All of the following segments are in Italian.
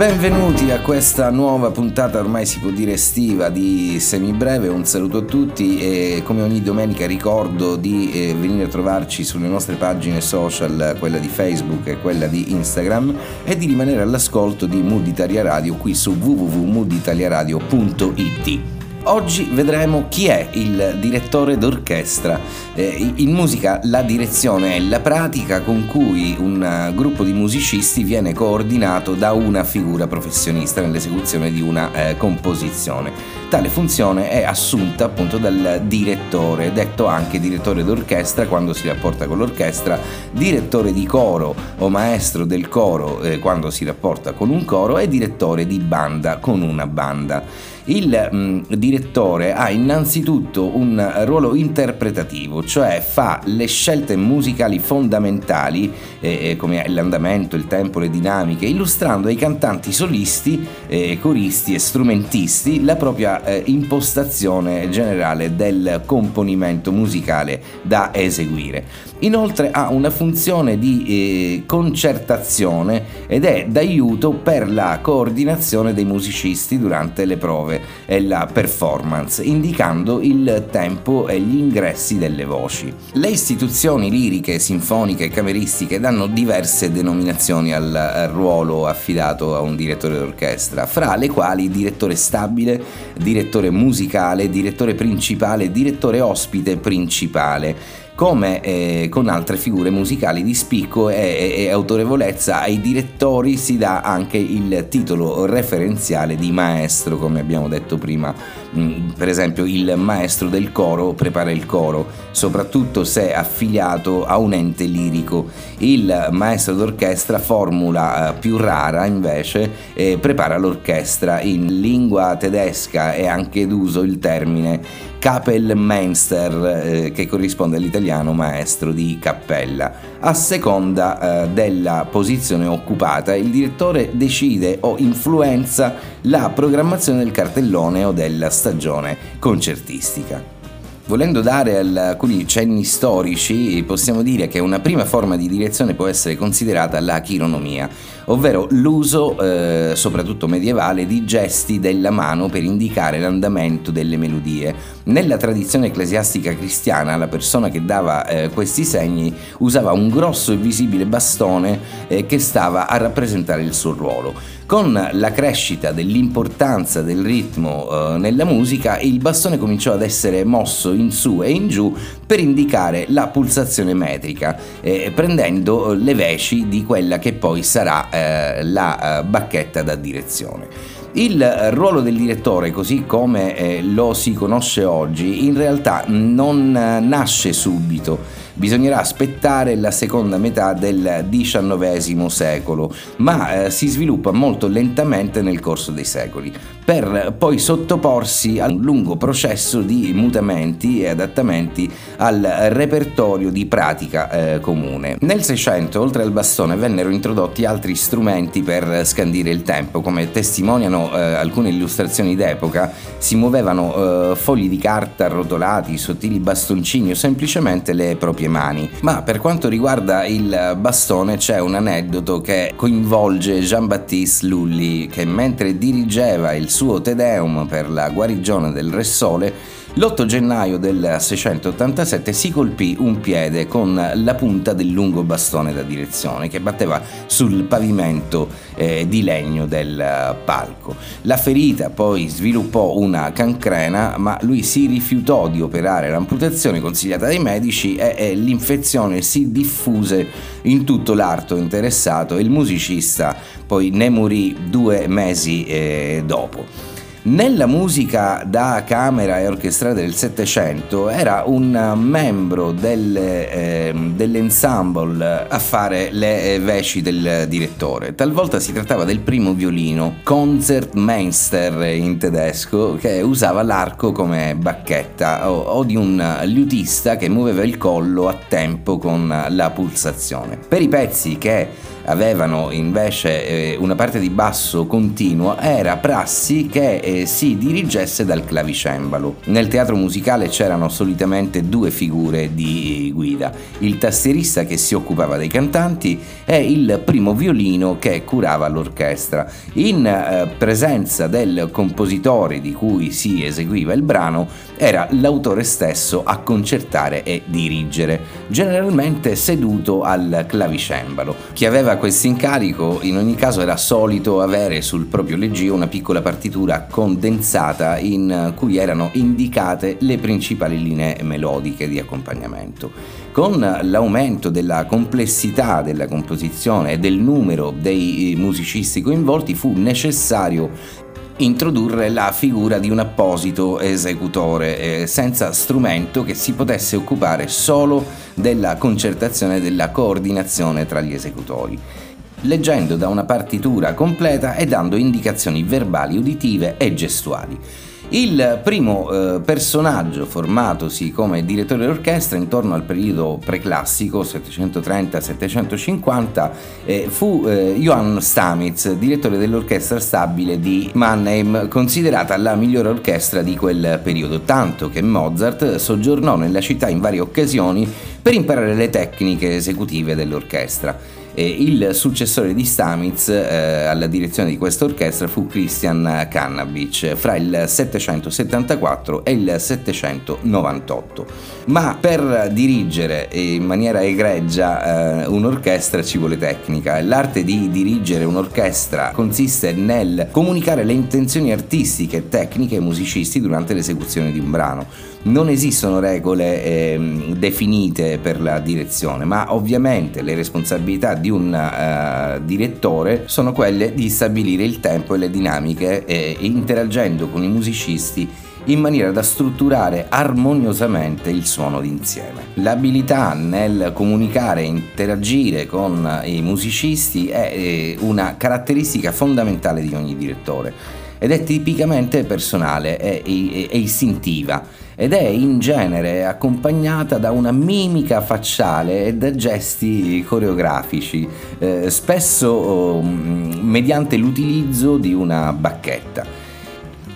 Benvenuti a questa nuova puntata, ormai si può dire estiva, di Semibreve. Un saluto a tutti e come ogni domenica ricordo di venire a trovarci sulle nostre pagine social, quella di Facebook e quella di Instagram, e di rimanere all'ascolto di Mood Italia Radio qui su www.mooditaliaradio.it. Oggi vedremo chi è il direttore d'orchestra. In musica la direzione è la pratica con cui un gruppo di musicisti viene coordinato da una figura professionista nell'esecuzione di una composizione. Tale funzione è assunta appunto dal direttore, detto anche direttore d'orchestra quando si rapporta con l'orchestra, direttore di coro o maestro del coro quando si rapporta con un coro, e direttore di banda con una banda. Il direttore ha innanzitutto un ruolo interpretativo, cioè fa le scelte musicali fondamentali, come l'andamento, il tempo, le dinamiche, illustrando ai cantanti solisti, coristi e strumentisti la propria impostazione generale del componimento musicale da eseguire. Inoltre ha una funzione di concertazione ed è d'aiuto per la coordinazione dei musicisti durante le prove e la performance, indicando il tempo e gli ingressi delle voci. Le istituzioni liriche, sinfoniche e cameristiche danno diverse denominazioni al ruolo affidato a un direttore d'orchestra, fra le quali direttore stabile, direttore musicale, direttore principale, direttore ospite principale. Come con altre figure musicali di spicco e autorevolezza, ai direttori si dà anche il titolo referenziale di maestro, come abbiamo detto prima. Per esempio, il maestro del coro prepara il coro, soprattutto se affiliato a un ente lirico. Il maestro d'orchestra, formula più rara invece, prepara l'orchestra. In lingua tedesca è anche d'uso il termine Kapellmeister, che corrisponde all'italiano maestro di cappella. A seconda della posizione occupata, il direttore decide o influenza la programmazione del cartellone o della stagione concertistica. Volendo dare alcuni cenni storici, possiamo dire che una prima forma di direzione può essere considerata la chironomia, ovvero l'uso, soprattutto medievale, di gesti della mano per indicare l'andamento delle melodie. Nella tradizione ecclesiastica cristiana, la persona che dava questi segni usava un grosso e visibile bastone che stava a rappresentare il suo ruolo. Con la crescita dell'importanza del ritmo nella musica, il bastone cominciò ad essere mosso in su e in giù per indicare la pulsazione metrica, prendendo le veci di quella che poi sarà la bacchetta da direzione. Il ruolo del direttore, così come lo si conosce oggi, in realtà non nasce subito. Bisognerà aspettare la seconda metà del XIX secolo, ma si sviluppa molto lentamente nel corso dei secoli, per poi sottoporsi a un lungo processo di mutamenti e adattamenti al repertorio di pratica comune. Nel Seicento, oltre al bastone, vennero introdotti altri strumenti per scandire il tempo. Come testimoniano alcune illustrazioni d'epoca, si muovevano fogli di carta arrotolati, sottili bastoncini o semplicemente le proprie mani. Ma per quanto riguarda il bastone c'è un aneddoto che coinvolge Jean-Baptiste Lully, che mentre dirigeva il suo Te Deum per la guarigione del Re Sole, l'8 gennaio del 687 si colpì un piede con la punta del lungo bastone da direzione che batteva sul pavimento di legno del palco. La ferita poi sviluppò una cancrena, ma lui si rifiutò di operare l'amputazione consigliata dai medici e l'infezione si diffuse in tutto l'arto interessato e il musicista poi ne morì 2 mesi dopo. Nella musica da camera e orchestrale del Settecento era un membro dell'ensemble a fare le veci del direttore. Talvolta si trattava del primo violino, Konzertmeister in tedesco, che usava l'arco come bacchetta, o di un liutista che muoveva il collo a tempo con la pulsazione. Per i pezzi che avevano invece una parte di basso continuo, era prassi che si dirigesse dal clavicembalo. Nel teatro musicale c'erano solitamente due figure di guida: il tastierista, che si occupava dei cantanti, e il primo violino, che curava l'orchestra. In presenza del compositore di cui si eseguiva il brano, era l'autore stesso a concertare e dirigere, generalmente seduto al clavicembalo. Chi aveva questo incarico in ogni caso era solito avere sul proprio leggio una piccola partitura condensata in cui erano indicate le principali linee melodiche di accompagnamento. Con l'aumento della complessità della composizione e del numero dei musicisti coinvolti, fu necessario introdurre la figura di un apposito esecutore, senza strumento, che si potesse occupare solo della concertazione e della coordinazione tra gli esecutori, leggendo da una partitura completa e dando indicazioni verbali, uditive e gestuali. Il primo personaggio formatosi come direttore d'orchestra intorno al periodo preclassico 730-750 fu Johann Stamitz, direttore dell'orchestra stabile di Mannheim, considerata la migliore orchestra di quel periodo, tanto che Mozart soggiornò nella città in varie occasioni per imparare le tecniche esecutive dell'orchestra. Il successore di Stamitz alla direzione di questa orchestra fu Christian Cannabich fra il 774 e il 798. Ma per dirigere in maniera egregia un'orchestra ci vuole tecnica. L'arte di dirigere un'orchestra consiste nel comunicare le intenzioni artistiche, tecniche ai musicisti durante l'esecuzione di un brano. Non esistono regole definite per la direzione, ma ovviamente le responsabilità di un direttore sono quelle di stabilire il tempo e le dinamiche, interagendo con i musicisti in maniera da strutturare armoniosamente il suono d'insieme. L'abilità nel comunicare e interagire con i musicisti è una caratteristica fondamentale di ogni direttore, ed è tipicamente personale e istintiva, ed è in genere accompagnata da una mimica facciale e da gesti coreografici, spesso mediante l'utilizzo di una bacchetta.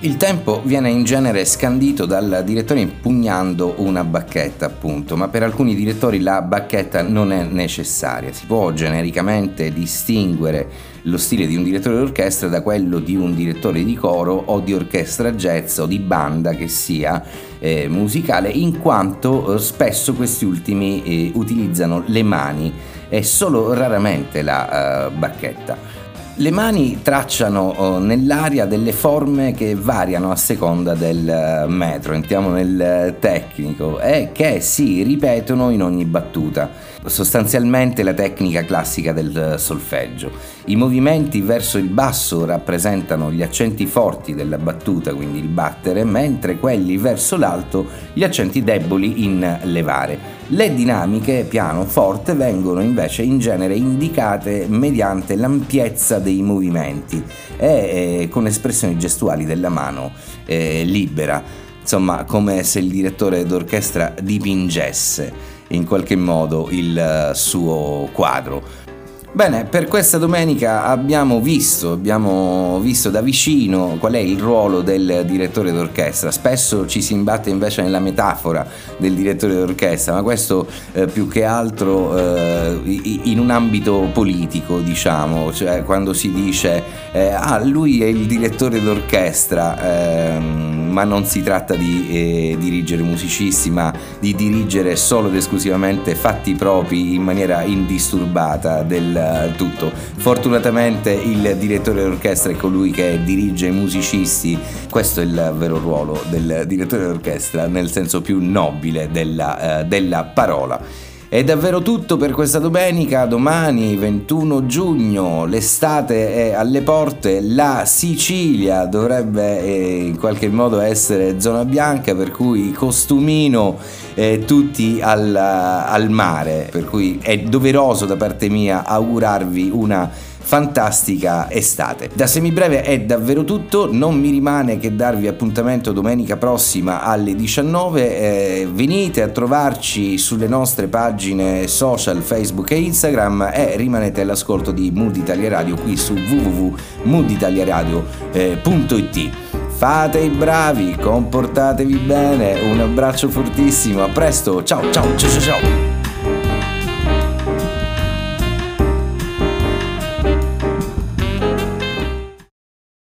Il tempo viene in genere scandito dal direttore impugnando una bacchetta, appunto, ma per alcuni direttori la bacchetta non è necessaria. Si può genericamente distinguere lo stile di un direttore d'orchestra da quello di un direttore di coro o di orchestra jazz o di banda che sia musicale, in quanto spesso questi ultimi utilizzano le mani e solo raramente la bacchetta. Le mani tracciano nell'aria delle forme che variano a seconda del metro, entriamo nel tecnico, e che si ripetono in ogni battuta. Sostanzialmente la tecnica classica del solfeggio. I movimenti verso il basso rappresentano gli accenti forti della battuta, quindi il battere, mentre quelli verso l'alto gli accenti deboli in levare. Le dinamiche pianoforte vengono invece in genere indicate mediante l'ampiezza dei movimenti e con espressioni gestuali della mano libera, insomma come se il direttore d'orchestra dipingesse in qualche modo il suo quadro. Bene, per questa domenica abbiamo visto da vicino qual è il ruolo del direttore d'orchestra. Spesso ci si imbatte invece nella metafora del direttore d'orchestra, ma questo più che altro in un ambito politico, diciamo, cioè quando si dice lui è il direttore d'orchestra, ma non si tratta di dirigere musicisti, ma di dirigere solo ed esclusivamente fatti propri in maniera indisturbata del tutto. Fortunatamente il direttore d'orchestra è colui che dirige i musicisti, questo è il vero ruolo del direttore d'orchestra nel senso più nobile della parola. È davvero tutto per questa domenica. Domani 21 giugno l'estate è alle porte, la Sicilia dovrebbe in qualche modo essere zona bianca, per cui costumino tutti al mare, per cui è doveroso da parte mia augurarvi una fantastica estate. Da Semibreve è davvero tutto, non mi rimane che darvi appuntamento domenica prossima alle 19. Venite a trovarci sulle nostre pagine social Facebook e Instagram e rimanete all'ascolto di Mood Italia Radio qui su www.mooditaliaradio.it. Fate i bravi, comportatevi bene, un abbraccio fortissimo, a presto, ciao ciao ciao ciao ciao.